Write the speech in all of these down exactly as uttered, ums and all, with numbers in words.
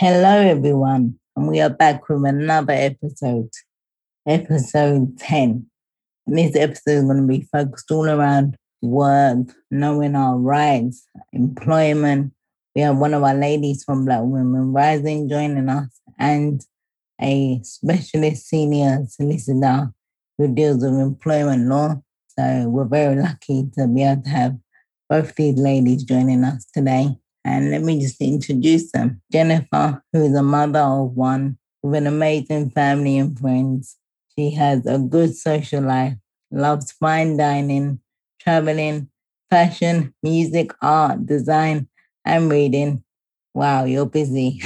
Hello, everyone, and we are back with another episode, episode ten. And this episode is going to be focused all around work, knowing our rights, employment. We have one of our ladies from Black Women Rising joining us and a specialist senior solicitor who deals with employment law. So we're very lucky to be able to have both these ladies joining us today. And let me just introduce them. Jennifer, who is a mother of one with an amazing family and friends. She has a good social life, loves fine dining, traveling, fashion, music, art, design, and reading. Wow, you're busy.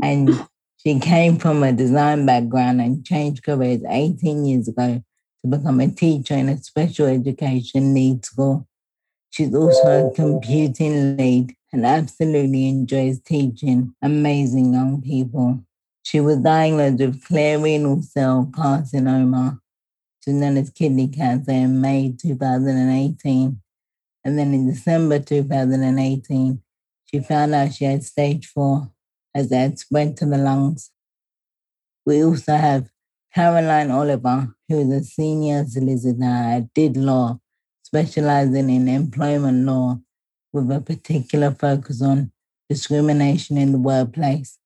And she came from a design background and changed careers eighteen years ago to become a teacher in a special education needs school. She's also a computing lead and absolutely enjoys teaching amazing young people. She was diagnosed with clear renal cell carcinoma, which is known as kidney cancer, in May twenty eighteen. And then in December twenty eighteen, she found out she had stage four, as it had spread to the lungs. We also have Caroline Oliver, who is a senior solicitor at DidLaw, specializing in employment law, with a particular focus on discrimination in the workplace.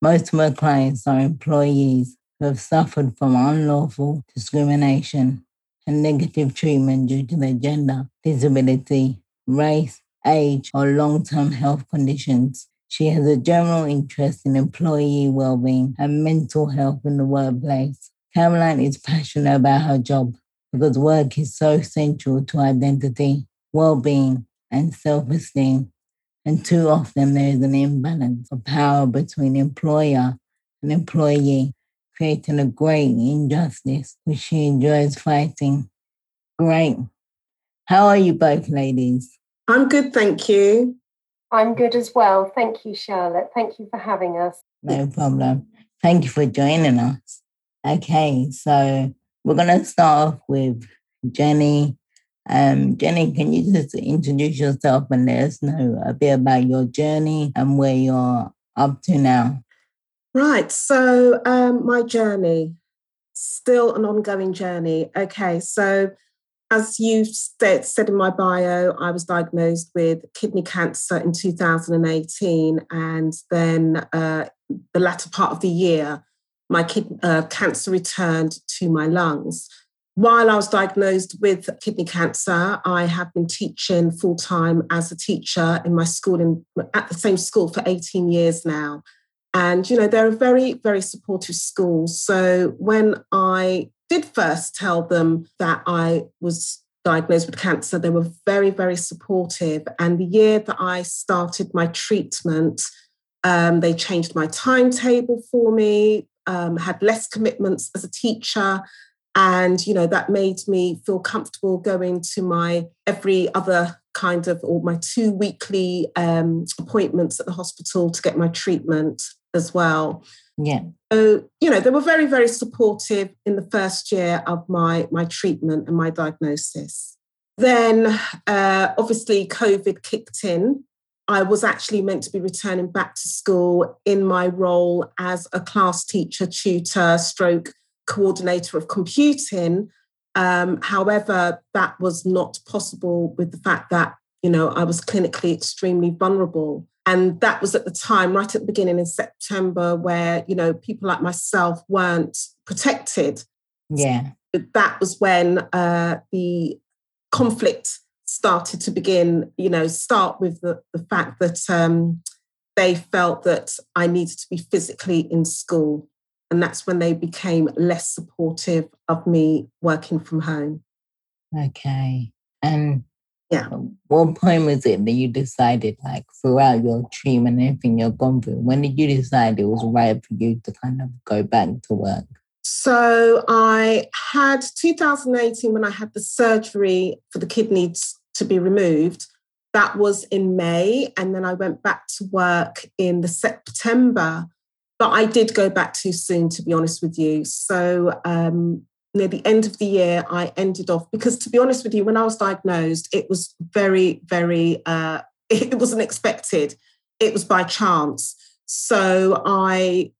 Most of her clients are employees who have suffered from unlawful discrimination and negative treatment due to their gender, disability, race, age, or long-term health conditions. She has a general interest in employee well-being and mental health in the workplace. Caroline is passionate about her job because work is so central to identity, well-being, and self-esteem, and too often there is an imbalance of power between employer and employee, creating a great injustice which she enjoys fighting. Great. How are you both, ladies? I'm good, thank you. I'm good as well. Thank you, Charlotte. Thank you for having us. No problem. Thank you for joining us. Okay, so we're going to start off with Jenny. Um, Jenny, can you just introduce yourself and let us know a bit about your journey and where you're up to now? Right, so um, my journey, still an ongoing journey. Okay, so as you said, said in my bio, I was diagnosed with kidney cancer in two thousand eighteen, and then uh, the latter part of the year, my kid, uh, cancer returned to my lungs. While I was diagnosed with kidney cancer, I have been teaching full-time as a teacher in my school, in, at the same school for eighteen years now. And, you know, they're a very, very supportive school. So when I did first tell them that I was diagnosed with cancer, they were very, very supportive. And the year that I started my treatment, um, they changed my timetable for me, um, had less commitments as a teacher. And, you know, that made me feel comfortable going to my every other kind of, or my two weekly um, appointments at the hospital to get my treatment as well. Yeah. So, you know, they were very, very supportive in the first year of my, my treatment and my diagnosis. Then, uh, obviously, COVID kicked in. I was actually meant to be returning back to school in my role as a class teacher, tutor, stroke coordinator of computing. Um, however, that was not possible with the fact that, you know, I was clinically extremely vulnerable. And that was at the time, right at the beginning in September, where, you know, people like myself weren't protected. Yeah. So that was when uh, the conflict started to begin, you know, start with the, the fact that um, they felt that I needed to be physically in school. And that's when they became less supportive of me working from home. Okay. And yeah, what point was it that you decided, like, throughout your treatment and everything you've gone through, when did you decide it was right for you to kind of go back to work? So I had twenty eighteen, when I had the surgery for the kidneys to be removed. That was in May. And then I went back to work in the September. But I did go back too soon, to be honest with you. So um, near the end of the year, I ended off, because to be honest with you, when I was diagnosed, it was very, very, uh, it wasn't expected. It was by chance. So I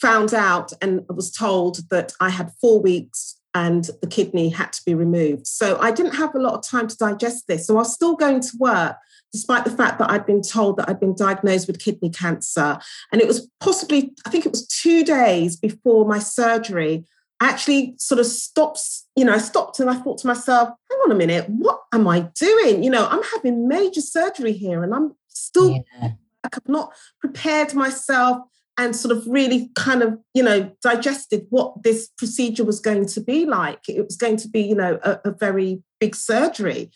found out and was told that I had four weeks and the kidney had to be removed. So I didn't have a lot of time to digest this. So I was still going to work, despite the fact that I'd been told that I'd been diagnosed with kidney cancer. And it was possibly, I think it was two days before my surgery, I actually sort of stopped, you know, I stopped and I thought to myself, hang on a minute, what am I doing? You know, I'm having major surgery here and I'm still, yeah. I've not prepared myself and sort of really kind of, you know, digested what this procedure was going to be like. It was going to be, you know, a, a very big surgery.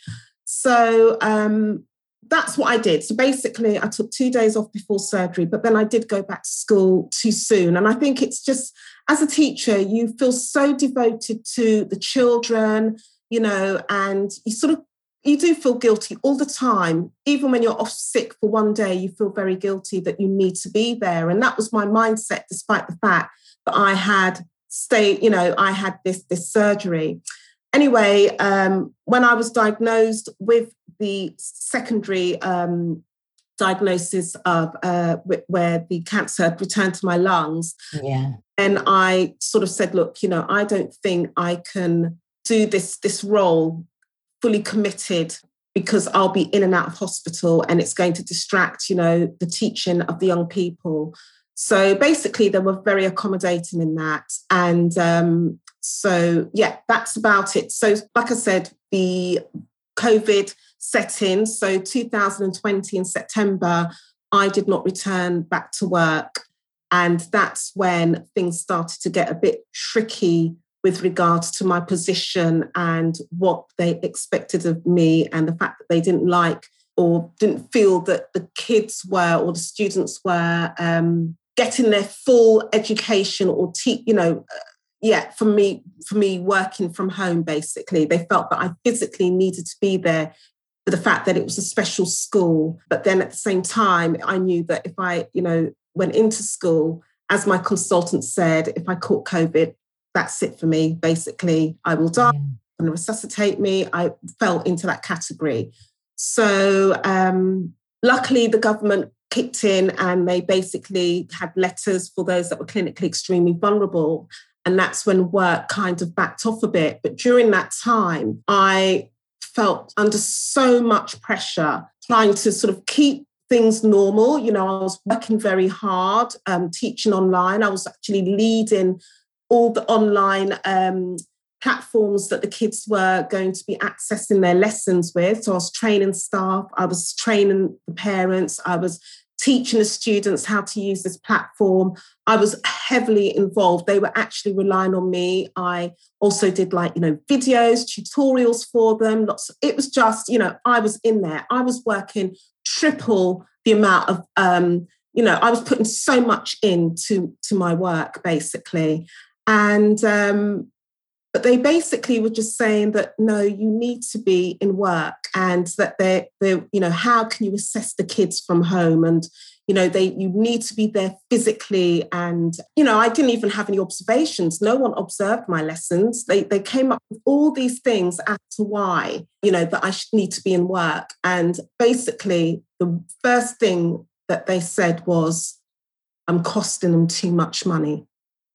So um, that's what I did. So basically I took two days off before surgery, but then I did go back to school too soon. And I think it's just, as a teacher, you feel so devoted to the children, you know, and you sort of, you do feel guilty all the time. Even when you're off sick for one day, you feel very guilty that you need to be there. And that was my mindset, despite the fact that I had stayed, you know, I had this, this surgery. Anyway, um, when I was diagnosed with the secondary um, diagnosis of uh, where the cancer had returned to my lungs, yeah. And I sort of said, look, you know, I don't think I can do this, this role fully committed, because I'll be in and out of hospital and it's going to distract, you know, the teaching of the young people. So basically they were very accommodating in that. And um, so, yeah, that's about it. So like I said, the COVID set in. So two thousand twenty in September, I did not return back to work. And that's when things started to get a bit tricky with regards to my position and what they expected of me, and the fact that they didn't like or didn't feel that the kids were, or the students were, um, getting their full education or, te- you know, yeah, for me, for me working from home, basically. They felt that I physically needed to be there for the fact that it was a special school. But then at the same time, I knew that if I, you know, went into school, as my consultant said, if I caught COVID, that's it for me, basically. I will die, and resuscitate me. I fell into that category. So um, luckily the government kicked in and they basically had letters for those that were clinically extremely vulnerable. And that's when work kind of backed off a bit. But during that time, I felt under so much pressure, trying to sort of keep things normal. You know, I was working very hard, um, teaching online. I was actually leading all the online um, platforms that the kids were going to be accessing their lessons with. So I was training staff, I was training the parents, I was teaching the students how to use this platform. I was heavily involved. They were actually relying on me. I also did, like, you know, videos, tutorials for them. Lots of, it was just, you know, I was in there. I was working triple the amount of, um, you know, I was putting so much into to my work, basically. And, um, but they basically were just saying that, no, you need to be in work, and that they, they, you know, how can you assess the kids from home? And, you know, they, you need to be there physically. And, you know, I didn't even have any observations. No one observed my lessons. They, they came up with all these things as to why, you know, that I should need to be in work. And basically the first thing that they said was, I'm costing them too much money.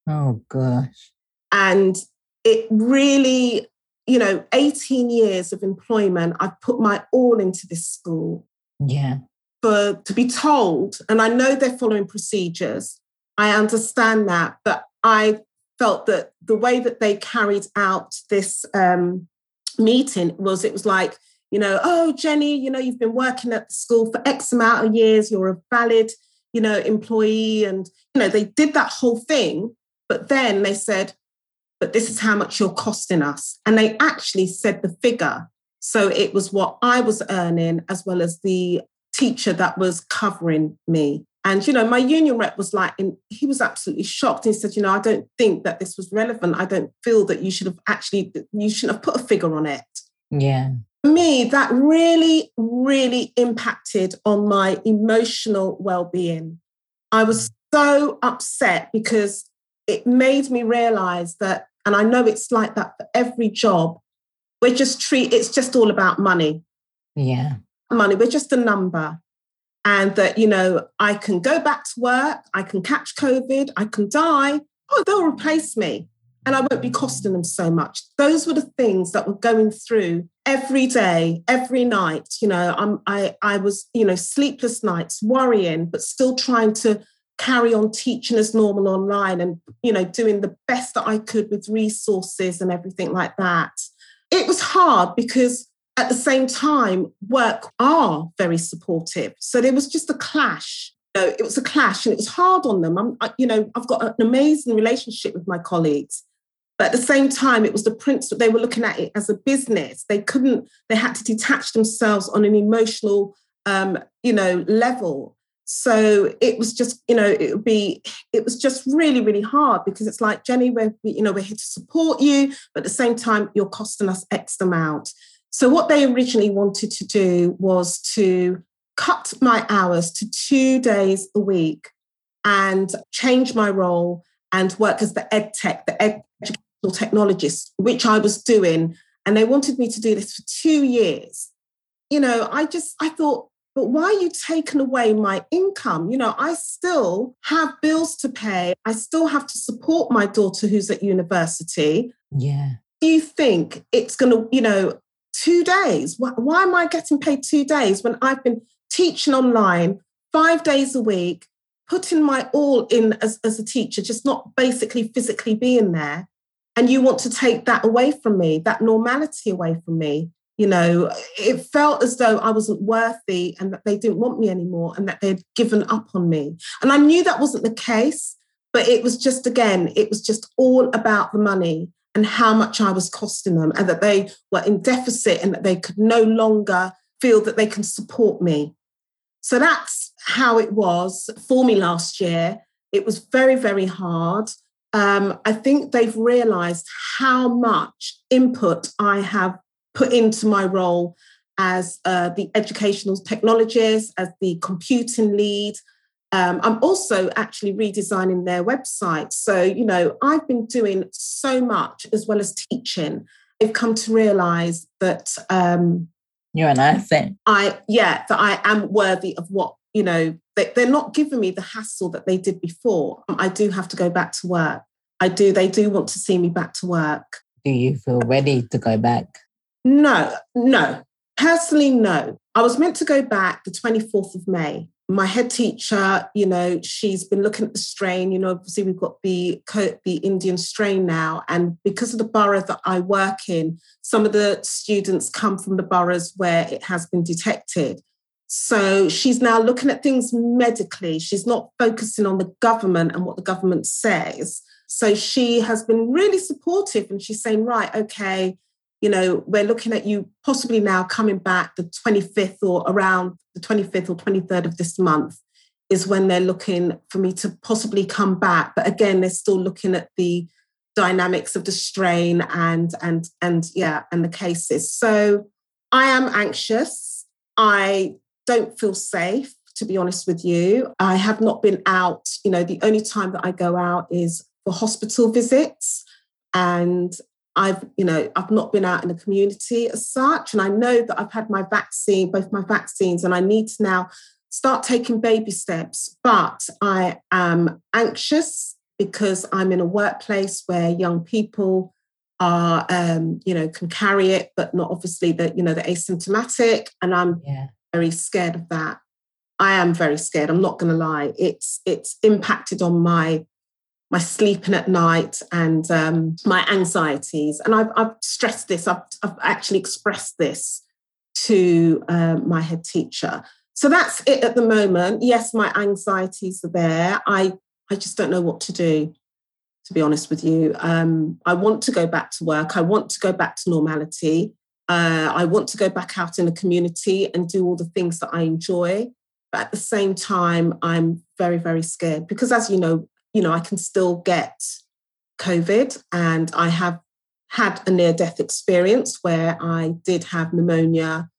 Oh, gosh. And it really, you know, eighteen years of employment, I've put my all into this school. Yeah. For to be told, and I know they're following procedures, I understand that, but I felt that the way that they carried out this um, meeting was, it was like, you know, oh, Jenny, you know, you've been working at the school for X amount of years, you're a valid, you know, employee. And, you know, they did that whole thing. But then they said, but this is how much you're costing us. And they actually said the figure. So it was what I was earning as well as the teacher that was covering me. And, you know, my union rep was like, and he was absolutely shocked. He said, you know, I don't think that this was relevant. I don't feel that you should have actually, you shouldn't have put a figure on it. Yeah. For me, that really, really impacted on my emotional well-being. I was so upset because it made me realise that, and I know it's like that for every job, we're just treat, it's just all about money. Yeah. Money, we're just a number. and that, you know, I can go back to work, I can catch COVID, I can die, oh, they'll replace me and I won't be costing them so much. Those were the things that were going through every day, every night. You know, I'm, I, I was, you know, sleepless nights, worrying, but still trying to carry on teaching as normal online and, you know, doing the best that I could with resources and everything like that. It was hard because at the same time, work are very supportive. So there was just a clash. You know, it was a clash and it was hard on them. I'm, I, you know, I've got an amazing relationship with my colleagues. But at the same time, it was the principle. They were looking at it as a business. They couldn't, they had to detach themselves on an emotional, um, you know, level. So it was just, you know, it would be, it was just really, really hard because it's like, Jenny, we're, you know, we're here to support you, but at the same time, you're costing us X amount. So what they originally wanted to do was to cut my hours to two days a week and change my role and work as the ed tech, the ed educational technologist, which I was doing. And they wanted me to do this for two years. You know, I just, I thought, but why are you taking away my income? You know, I still have bills to pay. I still have to support my daughter who's at university. Yeah. Do you think it's going to, you know, two days? Why, why am I getting paid two days when I've been teaching online five days a week, putting my all in as, as a teacher, just not basically physically being there? And you want to take that away from me, that normality away from me? You know, it felt as though I wasn't worthy and that they didn't want me anymore and that they'd given up on me. And I knew that wasn't the case, but it was just, again, it was just all about the money and how much I was costing them and that they were in deficit and that they could no longer feel that they can support me. So that's how it was for me last year. It was very, very hard. Um, I think they've realised how much input I have put into my role as uh, the educational technologist, as the computing lead. Um, I'm also actually redesigning their website. So, you know, I've been doing so much as well as teaching. I've come to realise that... Um, You're an asset. I, yeah, that I am worthy of what, you know, they, they're not giving me the hassle that they did before. I do have to go back to work. I do. They do want to see me back to work. Do you feel ready to go back? No, no. Personally, no. I was meant to go back the twenty-fourth of May. My head teacher, you know, she's been looking at the strain. You know, obviously we've got the the Indian strain now. And because of the borough that I work in, some of the students come from the boroughs where it has been detected. So she's now looking at things medically. She's not focusing on the government and what the government says. So she has been really supportive and she's saying, right, okay, you know, we're looking at you possibly now coming back the twenty-fifth or around the twenty-fifth or twenty-third of this month is when they're looking for me to possibly come back. But again, they're still looking at the dynamics of the strain and, and, and yeah, and the cases. So I am anxious. I don't feel safe, to be honest with you. I have not been out. You know, the only time that I go out is for hospital visits, and I've, you know, I've not been out in the community as such. And I know that I've had my vaccine, both my vaccines, and I need to now start taking baby steps. But I am anxious because I'm in a workplace where young people are, um, you know, can carry it, but not obviously that, you know, they're asymptomatic. And I'm yeah. very scared of that. I am very scared. I'm not going to lie. It's, it's impacted on my my sleeping at night and um, my anxieties. And I've, I've stressed this. I've, I've actually expressed this to uh, my head teacher. So that's it at the moment. Yes, my anxieties are there. I, I just don't know what to do, to be honest with you. Um, I want to go back to work. I want to go back to normality. Uh, I want to go back out in the community and do all the things that I enjoy. But at the same time, I'm very, very scared because, as you know, you know, I can still get COVID, and I have had a near-death experience where I did have pneumonia.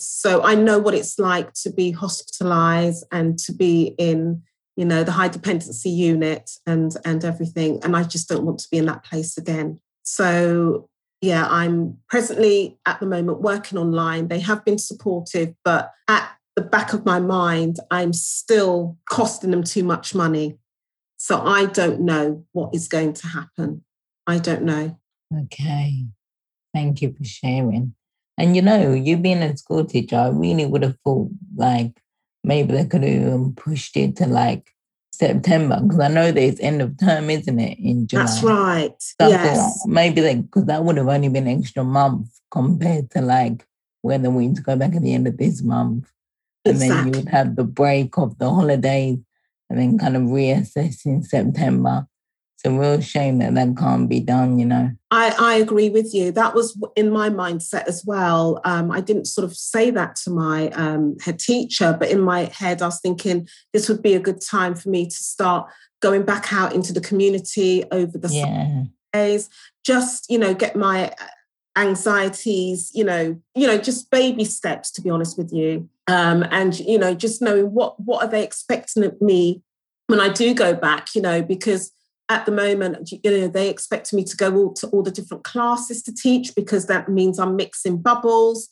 So I know what it's like to be hospitalized and to be in, you know, the high dependency unit and, and everything. And I just don't want to be in that place again. So, yeah, I'm presently at the moment working online. They have been supportive, but at the back of my mind, I'm still costing them too much money. So I don't know what is going to happen. I don't know. Okay. Thank you for sharing. And, you know, you being a school teacher, I really would have thought, like, maybe they could have even pushed it to, like, September, because I know that it's end of term, isn't it, in July? That's right, so yes. Maybe, like, because that would have only been an extra month compared to, like, whether we need to go back at the end of this month. And exactly. Then you would have the break of the holidays and then kind of reassess in September. It's a real shame that that can't be done, you know. I, I agree with you. That was in my mindset as well. Um, I didn't sort of say that to my um, head teacher, but in my head I was thinking this would be a good time for me to start going back out into the community over the yeah. days, just, you know, get my anxieties, you know, you know, just baby steps, to be honest with you. Um, and, you know, just knowing what, what are they expecting of me when I do go back, you know, because at the moment, you know, they expect me to go all to all the different classes to teach, because that means I'm mixing bubbles.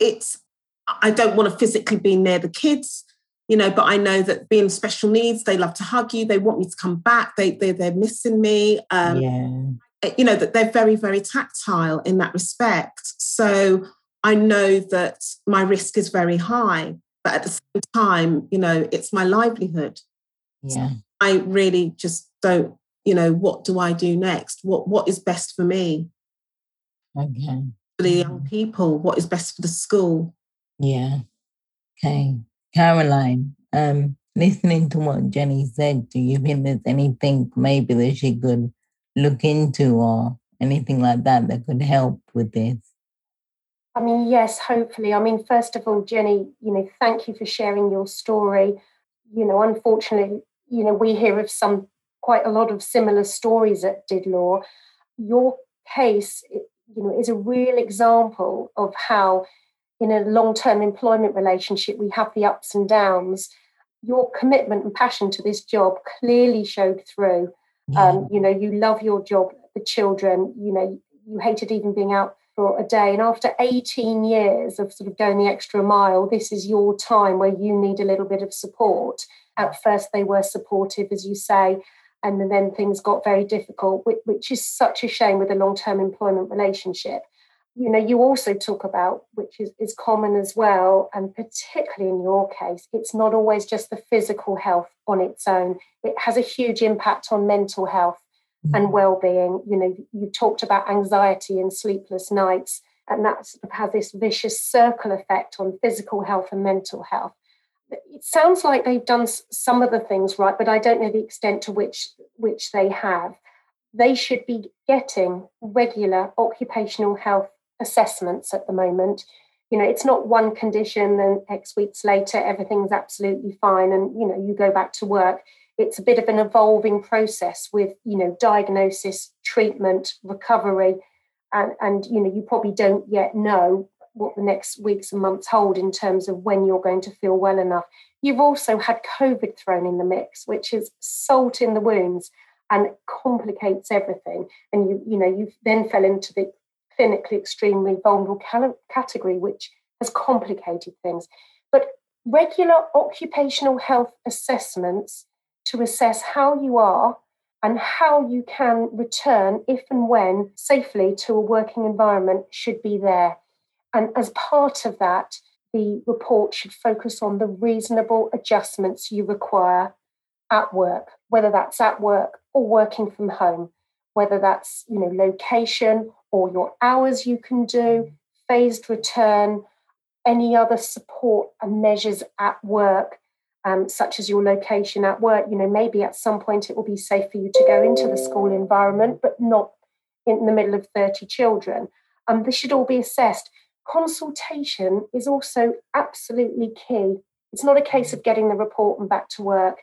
It's, I don't want to physically be near the kids, you know, but I know that being special needs, they love to hug you. They want me to come back. They, they, they're missing me. Um, yeah. You know, that they're very, very tactile in that respect. So I know that my risk is very high, but at the same time, you know, it's my livelihood. Yeah. So I really just don't, you know, what do I do next? What what is best for me? Okay. For the young people, what is best for the school? Yeah. Okay. Caroline, um, listening to what Jenny said, do you think there's anything maybe that she could look into or anything like that that could help with this? I mean, yes, hopefully. I mean, first of all, Jenny, you know, thank you for sharing your story. You know, unfortunately, you know, we hear of some quite a lot of similar stories at DidLaw. Your case, you know, is a real example of how in a long-term employment relationship, we have the ups and downs. Your commitment and passion to this job clearly showed through. Yeah. Um, you know, you love your job, the children, you know, you hated even being out for a day. And after eighteen years of sort of going the extra mile, this is your time where you need a little bit of support. At first, they were supportive, as you say, and then things got very difficult, which is such a shame with a long-term employment relationship. You know, you also talk about, which is, is common as well, and particularly in your case, it's not always just the physical health on its own. It has a huge impact on mental health and well-being. You know, you talked about anxiety and sleepless nights, and that sort of has this vicious circle effect on physical health and mental health. It sounds like they've done some of the things right, but I don't know the extent to which which they have. They should be getting regular occupational health assessments at the moment. You know, it's not one condition, then X weeks later, everything's absolutely fine, and, you know, you go back to work. It's a bit of an evolving process with, you know, diagnosis, treatment, recovery, and, and you know, you probably don't yet know what the next weeks and months hold in terms of when you're going to feel well enough. You've also had COVID thrown in the mix, which is salt in the wounds and complicates everything. And, you you know, you then fell into the clinically extremely vulnerable category, which has complicated things. But regular occupational health assessments to assess how you are and how you can return, if and when, safely to a working environment should be there. And as part of that, the report should focus on the reasonable adjustments you require at work, whether that's at work or working from home, whether that's, you know, location or your hours you can do, phased return, any other support and measures at work, um, such as your location at work. You know, maybe at some point it will be safe for you to go into the school environment, but not in the middle of thirty children. Um, this should all be assessed. Consultation is also absolutely key. It's not a case of getting the report and back to work.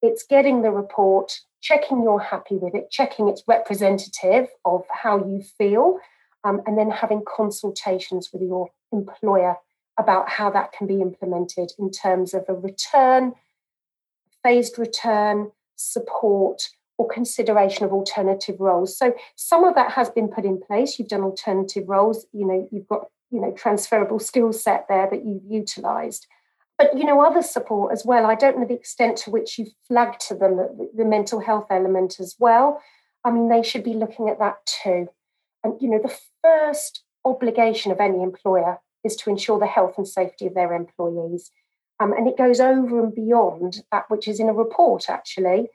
It's getting the report, checking you're happy with it, checking it's representative of how you feel, um, and then having consultations with your employer about how that can be implemented in terms of a return, phased return, support, or consideration of alternative roles. So some of that has been put in place. You've done alternative roles. You know, you've got, you know, transferable skill set there that you've utilised. But, you know, other support as well. I don't know the extent to which you flagged to them the, the mental health element as well. I mean, they should be looking at that too. And, you know, the first obligation of any employer is to ensure the health and safety of their employees. Um, and it goes over and beyond that which is in a report, actually.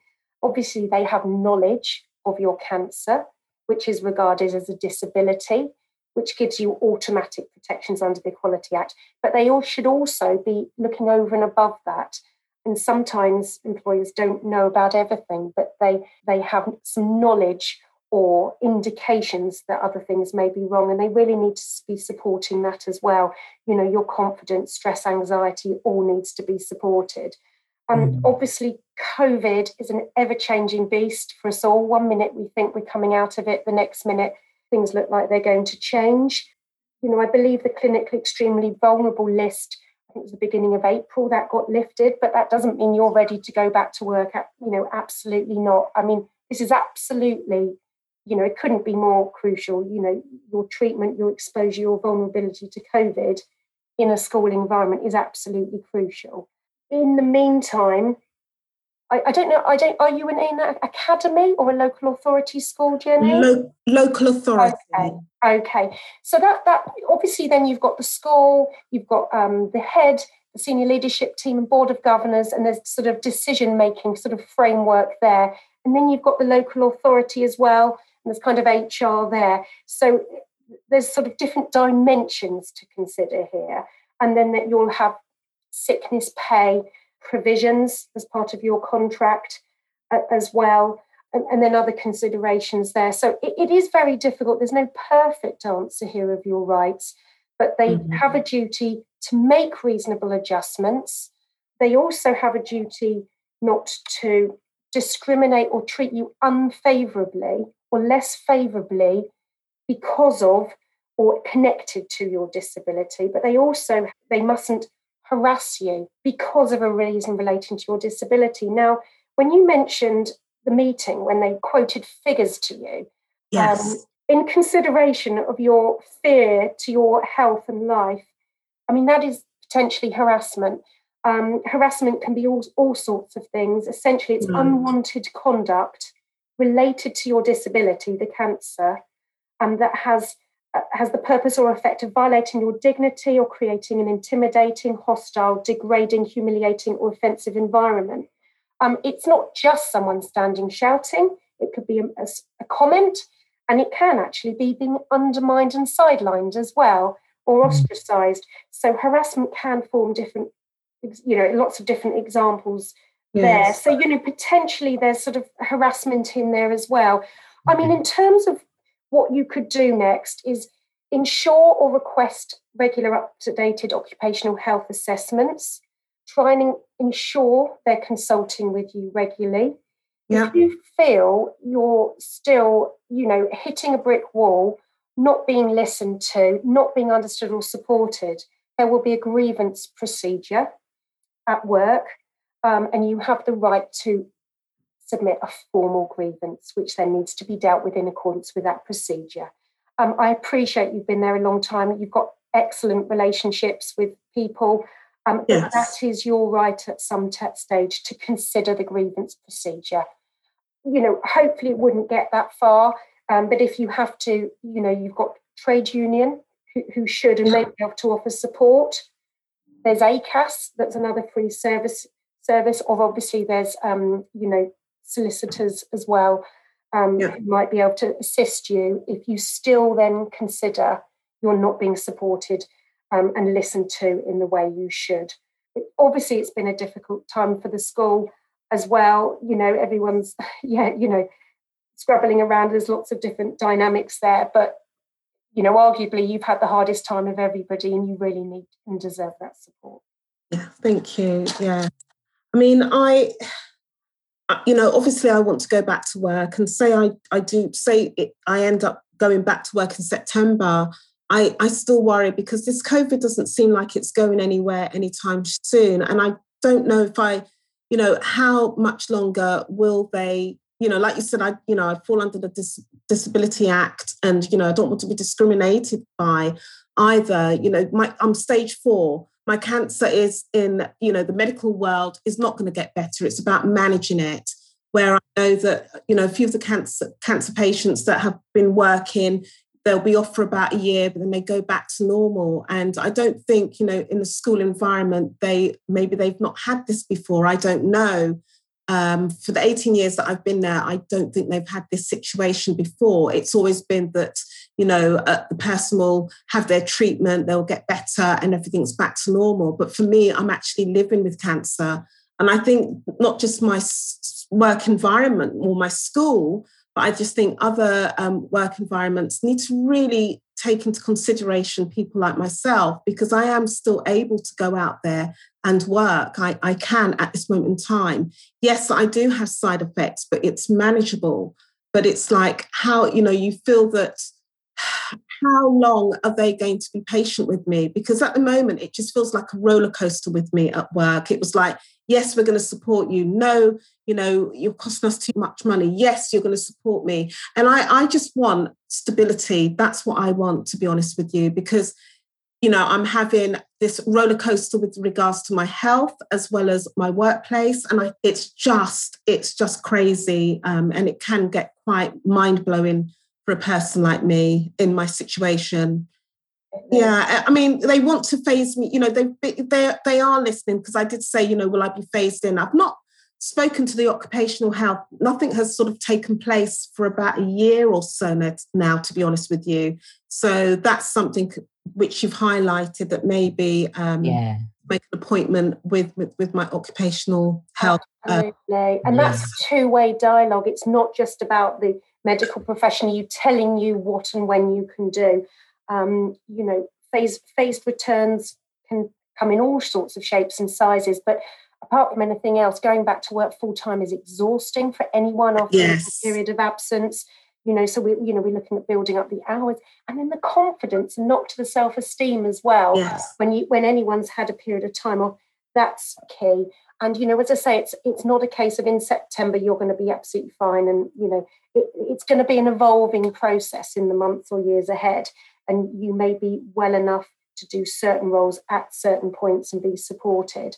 Obviously, they have knowledge of your cancer, which is regarded as a disability, which gives you automatic protections under the Equality Act. But they all should also be looking over and above that. And sometimes employers don't know about everything, but they, they have some knowledge or indications that other things may be wrong, and they really need to be supporting that as well. You know, your confidence, stress, anxiety, all needs to be supported. And um, mm. obviously, COVID is an ever-changing beast for us all. One minute we think we're coming out of it, the next minute things look like they're going to change. You know, I believe the clinically extremely vulnerable list, I think it was the beginning of April, that got lifted, but that doesn't mean you're ready to go back to work. You know, absolutely not. I mean, this is absolutely... You know, it couldn't be more crucial, you know, your treatment, your exposure, your vulnerability to COVID in a school environment is absolutely crucial. In the meantime, I, I don't know, I don't, are you in an academy or a local authority school, Jenny? Lo- local authority. Okay, okay. So that, that obviously then you've got the school, you've got um, the head, the senior leadership team and board of governors, and there's sort of decision-making sort of framework there. And then you've got the local authority as well. There's kind of H R there. So there's sort of different dimensions to consider here. And then that you'll have sickness pay provisions as part of your contract as well. And, and then other considerations there. So it, it is very difficult. There's no perfect answer here of your rights, but they mm-hmm. have a duty to make reasonable adjustments. They also have a duty not to discriminate or treat you unfavourably or less favourably because of or connected to your disability, but they also, they mustn't harass you because of a reason relating to your disability. Now, when you mentioned the meeting, when they quoted figures to you, yes. um, in consideration of your fear to your health and life, I mean, that is potentially harassment. Um, harassment can be all, all sorts of things. Essentially, it's mm. unwanted conduct related to your disability, the cancer, um, that has uh, has the purpose or effect of violating your dignity or creating an intimidating, hostile, degrading, humiliating, or offensive environment. Um, it's not just someone standing shouting. It could be a, a comment, and it can actually be being undermined and sidelined as well, or ostracised. So harassment can form different, you know, lots of different examples yes. there. So, you know, potentially there's sort of harassment in there as well. I mean, in terms of what you could do next is ensure or request regular up-to-date occupational health assessments, try and ensure they're consulting with you regularly. Yeah. If you feel you're still, you know, hitting a brick wall, not being listened to, not being understood or supported, there will be a grievance procedure at work, um, and you have the right to submit a formal grievance, which then needs to be dealt with in accordance with that procedure. Um, I appreciate you've been there a long time. You've got excellent relationships with people. Um, yes. That is your right at some t- stage to consider the grievance procedure. You know, hopefully it wouldn't get that far, um, but if you have to, you know, you've got trade union who, who should and may be able to offer support. There's A C A S, that's another free service, service, or obviously there's, um, you know, solicitors as well um, yeah. who might be able to assist you if you still then consider you're not being supported um, and listened to in the way you should. It, obviously, it's been a difficult time for the school as well. You know, everyone's, yeah, you know, scrabbling around. There's lots of different dynamics there, but you know, arguably you've had the hardest time of everybody and you really need and deserve that support. Yeah, thank you. Yeah. I mean, I, you know, obviously I want to go back to work and say I, I do, say it, I end up going back to work in September, I, I still worry because this COVID doesn't seem like it's going anywhere anytime soon. And I don't know if I, you know, how much longer will they, you know, like you said, I, you know, I fall under the dis- Disability Act and, you know, I don't want to be discriminated by either. You know, my, I'm stage four. my cancer is in, you know, the medical world is not going to get better. It's about managing it. Where I know that, you know, a few of the cancer cancer patients that have been working, they'll be off for about a year, but then they go back to normal. And I don't think, you know, in the school environment, they maybe they've not had this before. I don't know. Um, for the eighteen years that I've been there, I don't think they've had this situation before. It's always been that, you know, uh, the person will have their treatment, they'll get better and everything's back to normal. But for me, I'm actually living with cancer. And I think not just my work environment or my school, but I just think other um, work environments need to really take into consideration people like myself, because I am still able to go out there and work. I, I can at this moment in time. Yes, I do have side effects, but it's manageable. But it's like how, you know, you feel that how long are they going to be patient with me? Because at the moment, it just feels like a roller coaster with me at work. It was like, yes, we're going to support you. No, you know, you're costing us too much money. Yes, you're going to support me. And I, I just want stability. That's what I want, to be honest with you, because, you know, I'm having this roller coaster with regards to my health as well as my workplace. And I, it's just, it's just crazy. Um, and it can get quite mind-blowing for a person like me in my situation. Yeah, I mean, they want to phase me. You know, they they they are listening, because I did say, you know, will I be phased in? I've not spoken to the occupational health. Nothing has sort of taken place for about a year or so now, to be honest with you. So that's something which you've highlighted, that maybe um, yeah. make an appointment with, with, with my occupational health. Absolutely. And that's a two-way dialogue. It's not just about the medical professional, you telling you what and when you can do. Um, you know, phased, phased returns can come in all sorts of shapes and sizes. But apart from anything else, going back to work full time is exhausting for anyone after yes. a period of absence. You know, so we, you know, we're looking at building up the hours, and then the confidence and knock to the self esteem as well. Yes. When you when anyone's had a period of time off, that's key. And you know, as I say, it's it's not a case of in September you're going to be absolutely fine, and you know, it, it's going to be an evolving process in the months or years ahead. And you may be well enough to do certain roles at certain points and be supported.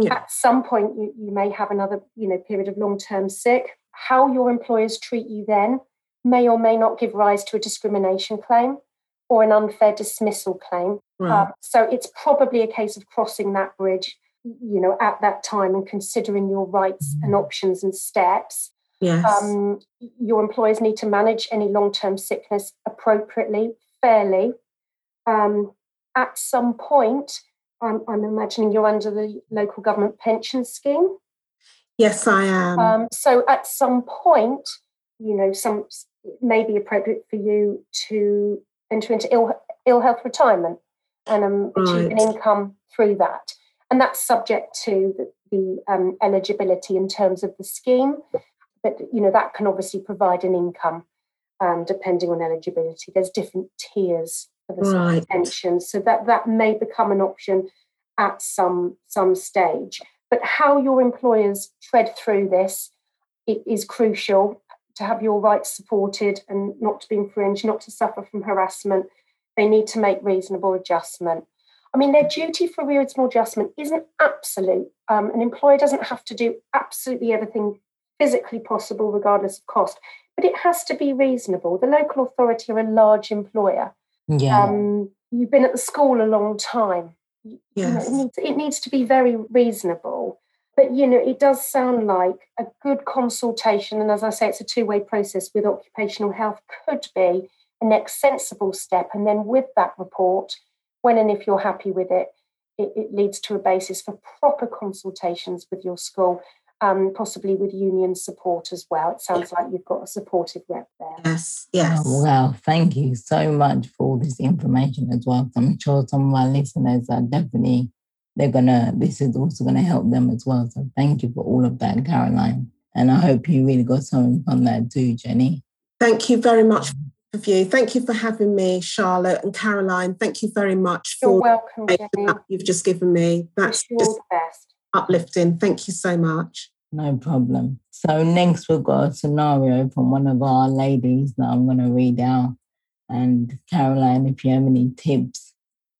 Yeah. At some point, you, you may have another, you know, period of long-term sick. How your employers treat you then may or may not give rise to a discrimination claim or an unfair dismissal claim. Right. Um, so it's probably a case of crossing that bridge, you know, at that time and considering your rights mm-hmm. and options and steps. Yes. Um, your employers need to manage any long-term sickness appropriately, fairly. Um, at some point, I'm, I'm imagining you're under the local government pension scheme. Yes, I am. Um, so at some point, you know, some it may be appropriate for you to enter into ill, ill health retirement and um, right. achieve an income through that. And that's subject to the, the um, eligibility in terms of the scheme. But, you know, that can obviously provide an income. Um, depending on eligibility, there's different tiers for the right. pension, so that that may become an option at some some stage. But how your employers tread through this, it is crucial to have your rights supported and not to be infringed, not to suffer from harassment. They need to make reasonable adjustment. I mean, their duty for reasonable adjustment isn't absolute. Um, an employer doesn't have to do absolutely everything physically possible, regardless of cost. But it has to be reasonable. The local authority are a large employer. Yeah. Um, you've been at the school a long time. Yes. You know, it needs, it needs to be very reasonable. But, you know, it does sound like a good consultation, and as I say, it's a two-way process with occupational health, could be a next sensible step. And then with that report, when and if you're happy with it, it, it leads to a basis for proper consultations with your school. Um, possibly with union support as well. It sounds like you've got a supportive rep there. Yes, yes. Oh, well, thank you so much for all this information as well. I'm sure some of my listeners are definitely, they're going to, this is also going to help them as well. So thank you for all of that, Caroline. And I hope you really got something from that too, Jenny. Thank you very much for you. Thank you for having me, Charlotte and Caroline. Thank you very much You're for welcome, the Jenny. That you've just given me. That's all the best. Uplifting. Thank you so much. No problem. So next we've got a scenario from one of our ladies that I'm going to read out. And Caroline, if you have any tips,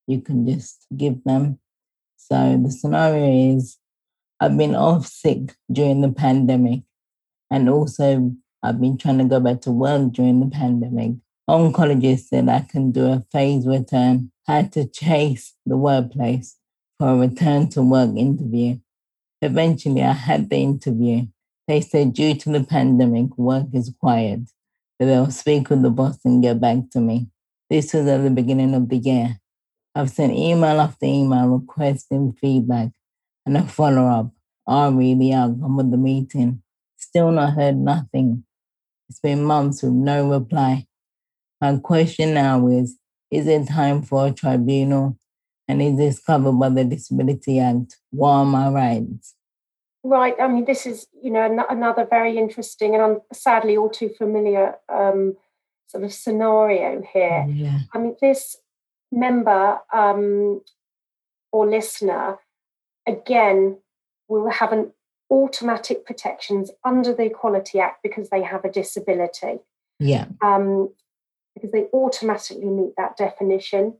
you can just give them. So the scenario is I've been off sick during the pandemic, and also I've been trying to go back to work during the pandemic. Oncologist said I can do a phased return. I had to chase the workplace for a return to work interview. Eventually, I had the interview. They said due to the pandemic, work is quiet, but they'll speak with the boss and get back to me. This was at the beginning of the year. I've sent email after email requesting feedback and a follow-up. I really outcome of the meeting. Still not heard nothing. It's been months with no reply. My question now is, is it time for a tribunal? And is this covered by the Disability Act? What are my rights? Right. I mean, this is, you know, another very interesting and sadly all too familiar um, sort of scenario here. Yeah. I mean, this member um, or listener, again, will have an automatic protections under the Equality Act because they have a disability. Yeah. Um, because they automatically meet that definition.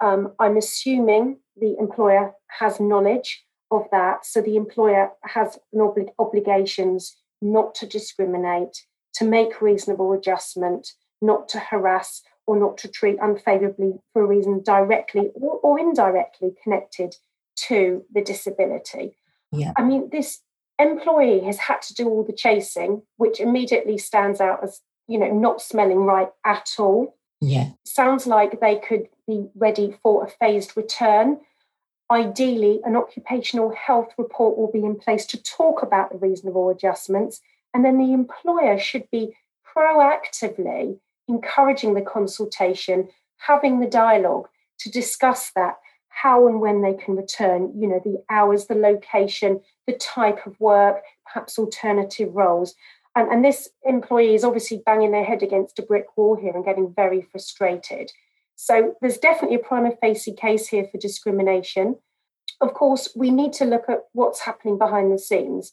Um, I'm assuming the employer has knowledge of that. So the employer has an obli- obligations not to discriminate, to make reasonable adjustment, not to harass or not to treat unfavourably for a reason directly or, or indirectly connected to the disability. Yeah. I mean, this employee has had to do all the chasing, which immediately stands out as, you know, not smelling right at all. Yeah. Sounds like they could be ready for a phased return. Ideally, an occupational health report will be in place to talk about the reasonable adjustments, and then the employer should be proactively encouraging the consultation, having the dialogue to discuss that, how and when they can return, you know, the hours, the location, the type of work, perhaps alternative roles. And, and this employee is obviously banging their head against a brick wall here and getting very frustrated. So there's definitely a prima facie case here for discrimination. Of course, we need to look at what's happening behind the scenes.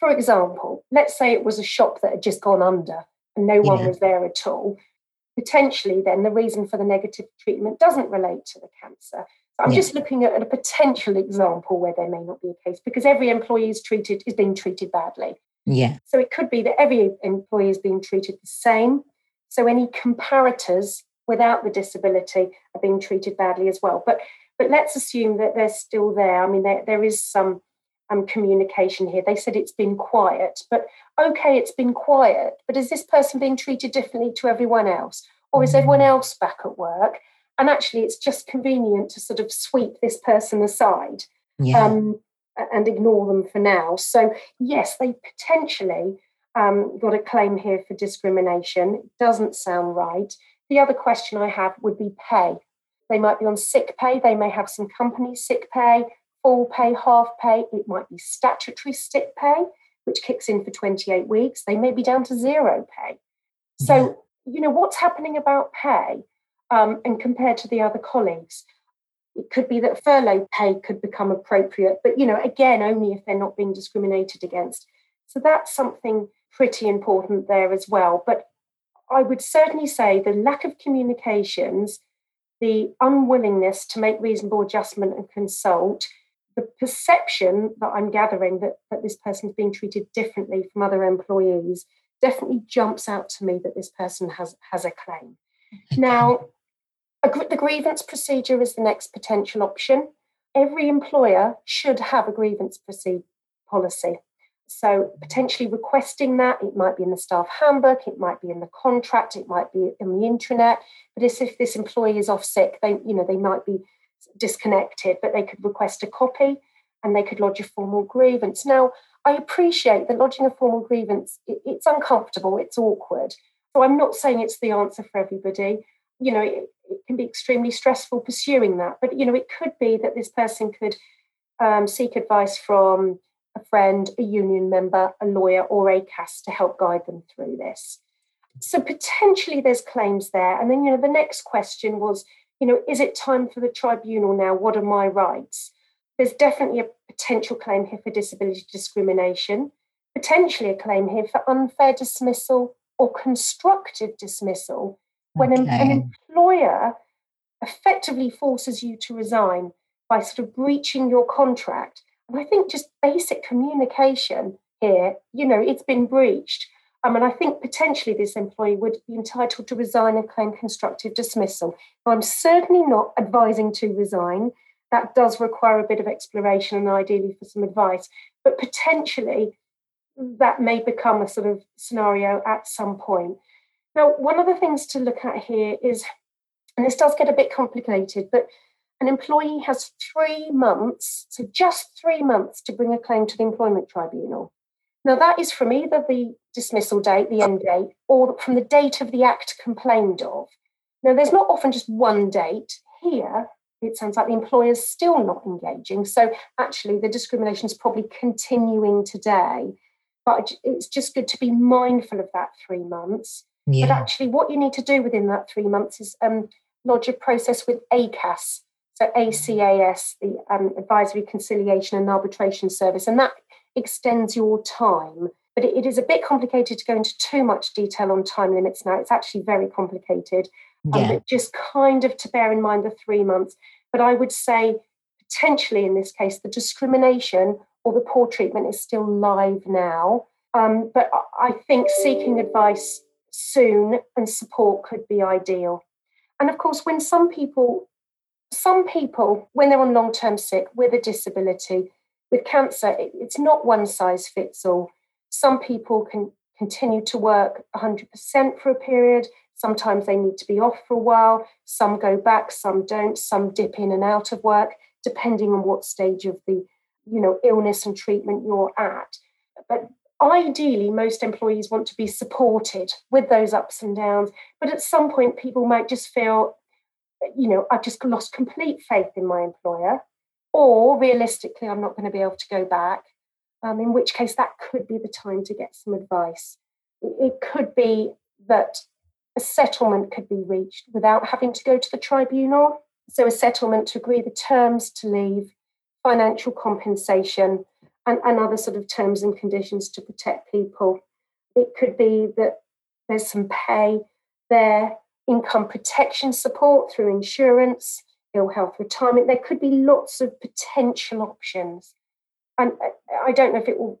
For example, let's say it was a shop that had just gone under and no one yeah. was there at all. Potentially, then, the reason for the negative treatment doesn't relate to the cancer. So I'm yeah. just looking at a potential example where there may not be a case, because every employee is treated is being treated badly. Yeah. So it could be that every employee is being treated the same. So any comparators without the disability are being treated badly as well. But but let's assume that they're still there. I mean, there, there is some um, communication here. They said it's been quiet, but okay, it's been quiet, but is this person being treated differently to everyone else? Or is everyone else back at work? And actually, it's just convenient to sort of sweep this person aside. Yeah. Um, and ignore them for now. So, yes, they potentially um, got a claim here for discrimination. It doesn't sound right. The other question I have would be pay. They might be on sick pay. They may have some company sick pay, full pay, half pay. It might be statutory sick pay, which kicks in for twenty-eight weeks. They may be down to zero pay. So, you know, what's happening about pay um, and compared to the other colleagues? It could be that furlough pay could become appropriate, but, you know, again, only if they're not being discriminated against. So that's something pretty important there as well. But I would certainly say the lack of communications, the unwillingness to make reasonable adjustment and consult, the perception that I'm gathering that, that this person's being treated differently from other employees definitely jumps out to me that this person has, has a claim. Now, the grievance procedure is the next potential option. Every employer should have a grievance procedure policy. So potentially requesting that, it might be in the staff handbook, it might be in the contract, it might be in the intranet. But it's if this employee is off sick, they, you know, they might be disconnected, but they could request a copy and they could lodge a formal grievance. Now, I appreciate that lodging a formal grievance, it, it's uncomfortable, it's awkward. So I'm not saying it's the answer for everybody. You know, it, it can be extremely stressful pursuing that. But, you know, it could be that this person could um, seek advice from a friend, a union member, a lawyer or A C A S to help guide them through this. So potentially there's claims there. And then, you know, the next question was, you know, is it time for the tribunal now? What are my rights? There's definitely a potential claim here for disability discrimination, potentially a claim here for unfair dismissal or constructive dismissal. When an, okay. an employer effectively forces you to resign by sort of breaching your contract. And I think just basic communication here, you know, it's been breached. Um, and I think potentially this employee would be entitled to resign and claim constructive dismissal. Now, I'm certainly not advising to resign. That does require a bit of exploration and ideally for some advice. But potentially that may become a sort of scenario at some point. Now, one of the things to look at here is, and this does get a bit complicated, but an employee has three months, so just three months to bring a claim to the Employment Tribunal. Now, that is from either the dismissal date, the end date, or from the date of the act complained of. Now, there's not often just one date. Here, it sounds like the employer's still not engaging. So actually, the discrimination is probably continuing today. But it's just good to be mindful of that three months. Yeah. But actually, what you need to do within that three months is um, lodge a process with A C A S, so A C A S, the um, Advisory Conciliation and Arbitration Service, and that extends your time. But it, it is a bit complicated to go into too much detail on time limits now. It's actually very complicated. Yeah. Um, but just kind of to bear in mind the three months. But I would say potentially in this case, the discrimination or the poor treatment is still live now. Um, but I think seeking advice soon and support could be ideal. And of course, when some people, some people, when they're on long-term sick with a disability, with cancer, it's not one size fits all. Some people can continue to work one hundred percent for a period. Sometimes they need to be off for a while. Some go back, some don't. Some dip in and out of work, depending on what stage of the, you know, illness and treatment you're at. But ideally, most employees want to be supported with those ups and downs. But at some point, people might just feel, you know, I've just lost complete faith in my employer. Or realistically, I'm not going to be able to go back, um, in which case that could be the time to get some advice. It could be that a settlement could be reached without having to go to the tribunal. So a settlement to agree the terms to leave, financial compensation, and, and other sort of terms and conditions to protect people. It could be that there's some pay there, income protection support through insurance, ill health retirement. There could be lots of potential options. And I don't know if it will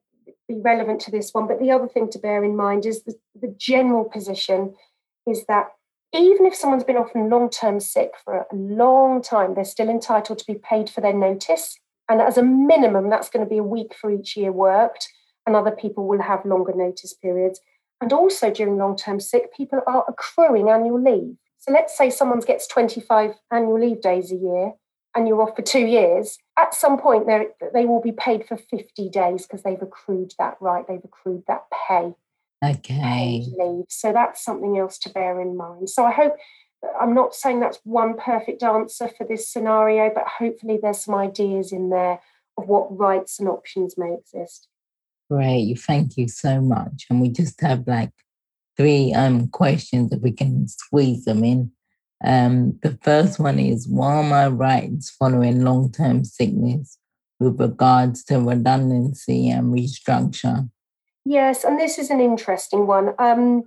be relevant to this one, but the other thing to bear in mind is the, the general position is that even if someone's been often long-term sick for a long time, they're still entitled to be paid for their notice. And as a minimum, that's going to be a week for each year worked. And other people will have longer notice periods. And also during long-term sick, people are accruing annual leave. So let's say someone gets twenty-five annual leave days a year and you're off for two years. At some point, they will be paid for fifty days because they've accrued that right. They've accrued that pay. Okay. Paid leave. So that's something else to bear in mind. So I hope, I'm not saying that's one perfect answer for this scenario, but hopefully there's some ideas in there of what rights and options may exist. Great. Thank you so much. And we just have like Three um, questions if we can squeeze them in. Um, the first one is, what are my rights following long-term sickness with regards to redundancy and restructure? Yes, and this is an interesting one. Um,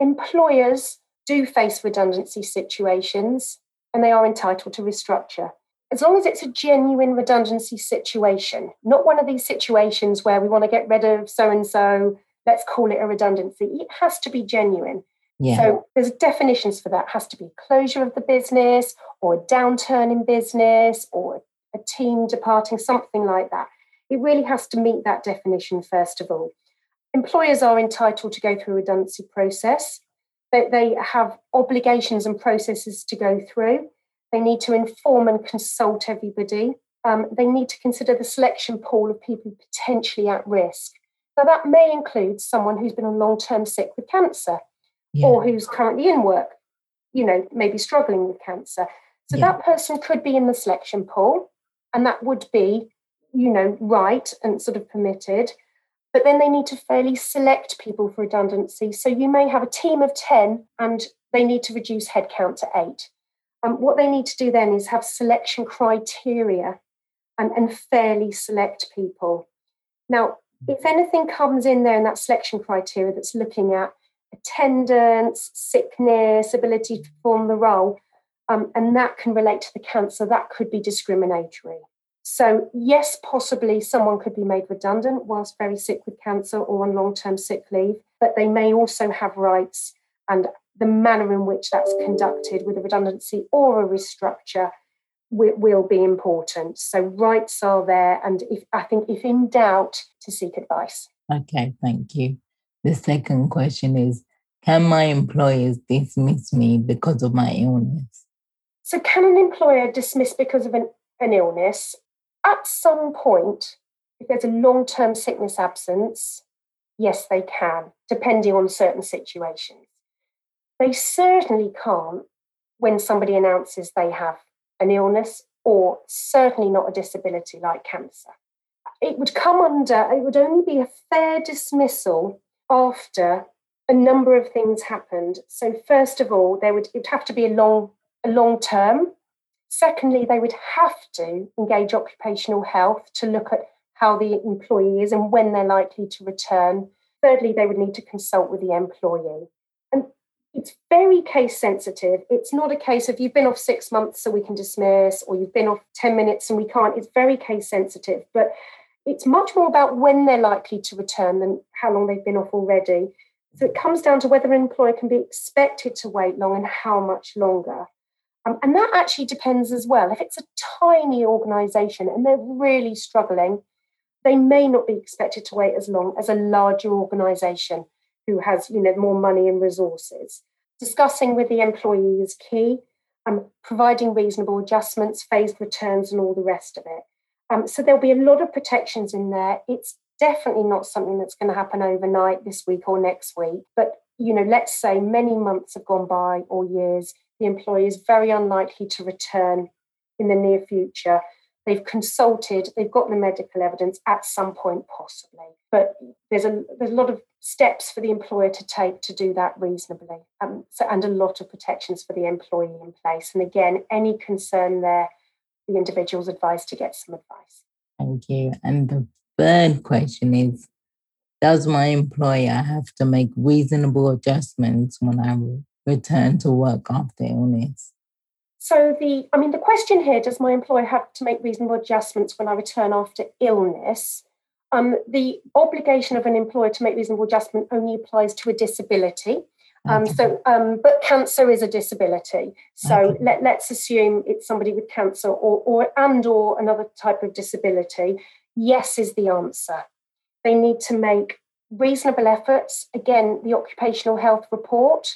employers do face redundancy situations and they are entitled to restructure. As long as it's a genuine redundancy situation, not one of these situations where we want to get rid of so-and-so, let's call it a redundancy. It has to be genuine. Yeah. So there's definitions for that. It has to be closure of the business or a downturn in business or a team departing, something like that. It really has to meet that definition, first of all. Employers are entitled to go through a redundancy process. They, they have obligations and processes to go through. They need to inform and consult everybody. Um, they need to consider the selection pool of people potentially at risk. Now, that may include someone who's been on long-term sick with cancer yeah. or who's currently in work, you know, maybe struggling with cancer. So yeah. that person could be in the selection pool and that would be, you know, right and sort of permitted. But then they need to fairly select people for redundancy. So you may have a team of ten and they need to reduce headcount to eight. And um, what they need to do then is have selection criteria and, and fairly select people. Now, if anything comes in there in that selection criteria that's looking at attendance, sickness, ability to perform the role, um, and that can relate to the cancer, that could be discriminatory. So yes, possibly someone could be made redundant whilst very sick with cancer or on long-term sick leave, but they may also have rights, and the manner in which that's conducted with a redundancy or a restructure will, will be important. So rights are there, and if I think if in doubt, to seek advice. Okay, thank you. The second question is, can my employers dismiss me because of my illness? So can an employer dismiss because of an, an illness? At some point, if there's a long-term sickness absence, yes, they can, depending on certain situations. They certainly can't when somebody announces they have an illness, or certainly not a disability like cancer. It would come under, it would only be a fair dismissal after a number of things happened. So first of all, there would it would have to be a long, a long term. Secondly, they would have to engage occupational health to look at how the employee is and when they're likely to return. Thirdly, they would need to consult with the employee. And it's very case sensitive. It's not a case of you've been off six months so we can dismiss, or you've been off ten minutes and we can't. It's very case sensitive. But it's much more about when they're likely to return than how long they've been off already. So it comes down to whether an employer can be expected to wait long and how much longer. Um, and that actually depends as well. If it's a tiny organisation and they're really struggling, they may not be expected to wait as long as a larger organisation who has, you know, more money and resources. Discussing with the employee is key, um, providing reasonable adjustments, phased returns and all the rest of it. Um, so there'll be a lot of protections in there. It's definitely not something that's going to happen overnight, this week or next week. But, you know, let's say many months have gone by or years, the employee is very unlikely to return in the near future. They've consulted, they've got the medical evidence at some point, possibly. But there's a, there's a lot of steps for the employer to take to do that reasonably, um, so, and a lot of protections for the employee in place. And again, any concern there, the individual's advised to get some advice. Thank you. And the third question is, does my employer have to make reasonable adjustments when I return to work after illness? So the, I mean, the question here, does my employer have to make reasonable adjustments when I return after illness? Um, the obligation of an employer to make reasonable adjustment only applies to a disability. Um, okay. So, um, but cancer is a disability. So okay. let, let's assume it's somebody with cancer or, or and or another type of disability. Yes is the answer. They need to make reasonable efforts. Again, the occupational health report.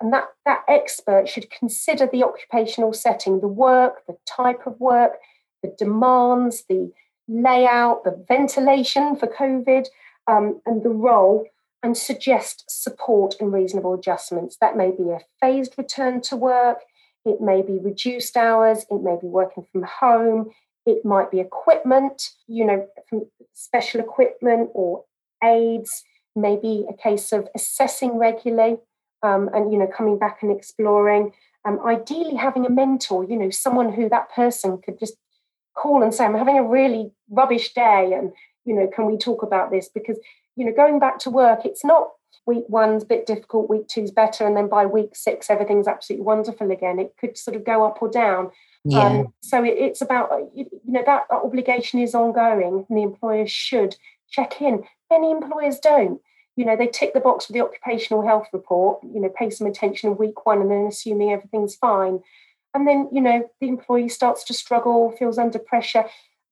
And that, that expert should consider the occupational setting, the work, the type of work, the demands, the layout, the ventilation for COVID, um, and the role, and suggest support and reasonable adjustments. That may be a phased return to work. It may be reduced hours. It may be working from home. It might be equipment, you know, special equipment or aids. Maybe a case of assessing regularly. Um, and, you know, coming back and exploring, um, ideally having a mentor, you know, someone who that person could just call and say, I'm having a really rubbish day. And, you know, can we talk about this? Because, you know, going back to work, it's not week one's a bit difficult, week two's better. And then by week six, everything's absolutely wonderful again. It could sort of go up or down. Yeah. Um, so it, it's about, you know, that, that obligation is ongoing, and the employer should check in. Many employers don't. You know, they tick the box with the occupational health report, you know, pay some attention in week one and then assuming everything's fine. And then, you know, the employee starts to struggle, feels under pressure,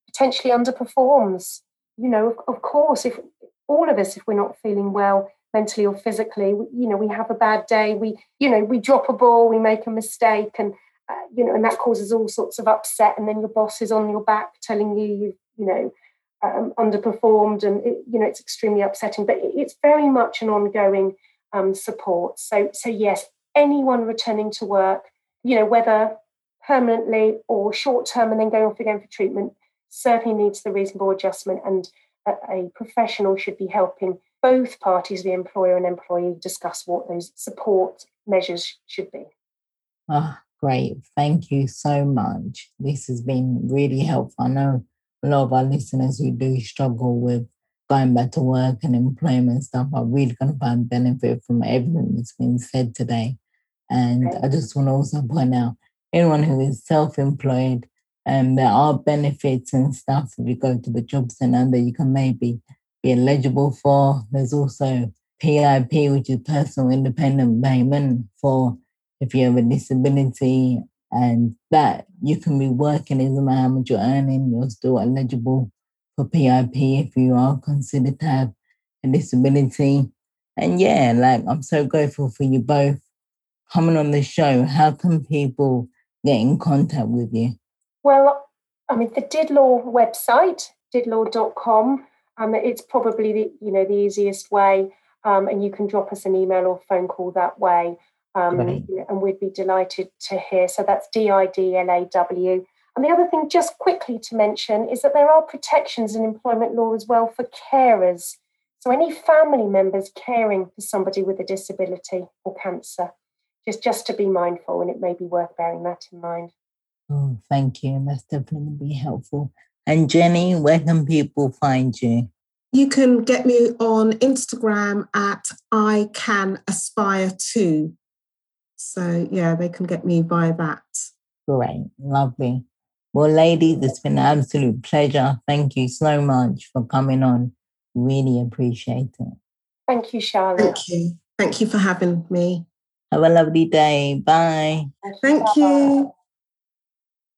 potentially underperforms. You know, of, of course, if all of us, if we're not feeling well mentally or physically, we, you know, we have a bad day, we, you know, we drop a ball, we make a mistake, and, uh, you know, and that causes all sorts of upset. And then your boss is on your back telling you, you, you know, Um, underperformed, and it, you know, it's extremely upsetting, but it, it's very much an ongoing um, support. So, so yes, anyone returning to work, you know, whether permanently or short term and then going off again for treatment, certainly needs the reasonable adjustment, and a, a professional should be helping both parties, the employer and employee, discuss what those support measures should be. Ah, oh, great. Thank you so much. This has been really helpful. I know a lot of our listeners who do struggle with going back to work and employment stuff are really going to find benefit from everything that's been said today. And I just want to also point out, anyone who is self-employed, um, there are benefits and stuff if you go to the job centre that you can maybe be eligible for. There's also P I P, which is personal independent payment for if you have a disability, and that you can be working, it doesn't matter how much you're earning, you're still eligible for P I P if you are considered to have a disability. And yeah, like I'm so grateful for you both coming on the show. How can people get in contact with you? Well, I mean, the DidLaw website, did law dot com, um, it's probably the you know the easiest way, um, and you can drop us an email or phone call that way. Um, right. And we'd be delighted to hear. So that's D I D L A W. And the other thing, just quickly to mention, is that there are protections in employment law as well for carers. So any family members caring for somebody with a disability or cancer, just, just to be mindful, and it may be worth bearing that in mind. Oh, thank you. That's definitely going to be helpful. And Jenny, where can people find you? You can get me on Instagram at I can aspire to. So, yeah, they can get me by that. Great. Lovely. Well, ladies, it's been an absolute pleasure. Thank you so much for coming on. Really appreciate it. Thank you, Charlotte. Thank you. Thank you for having me. Have a lovely day. Bye. Thank you. Bye.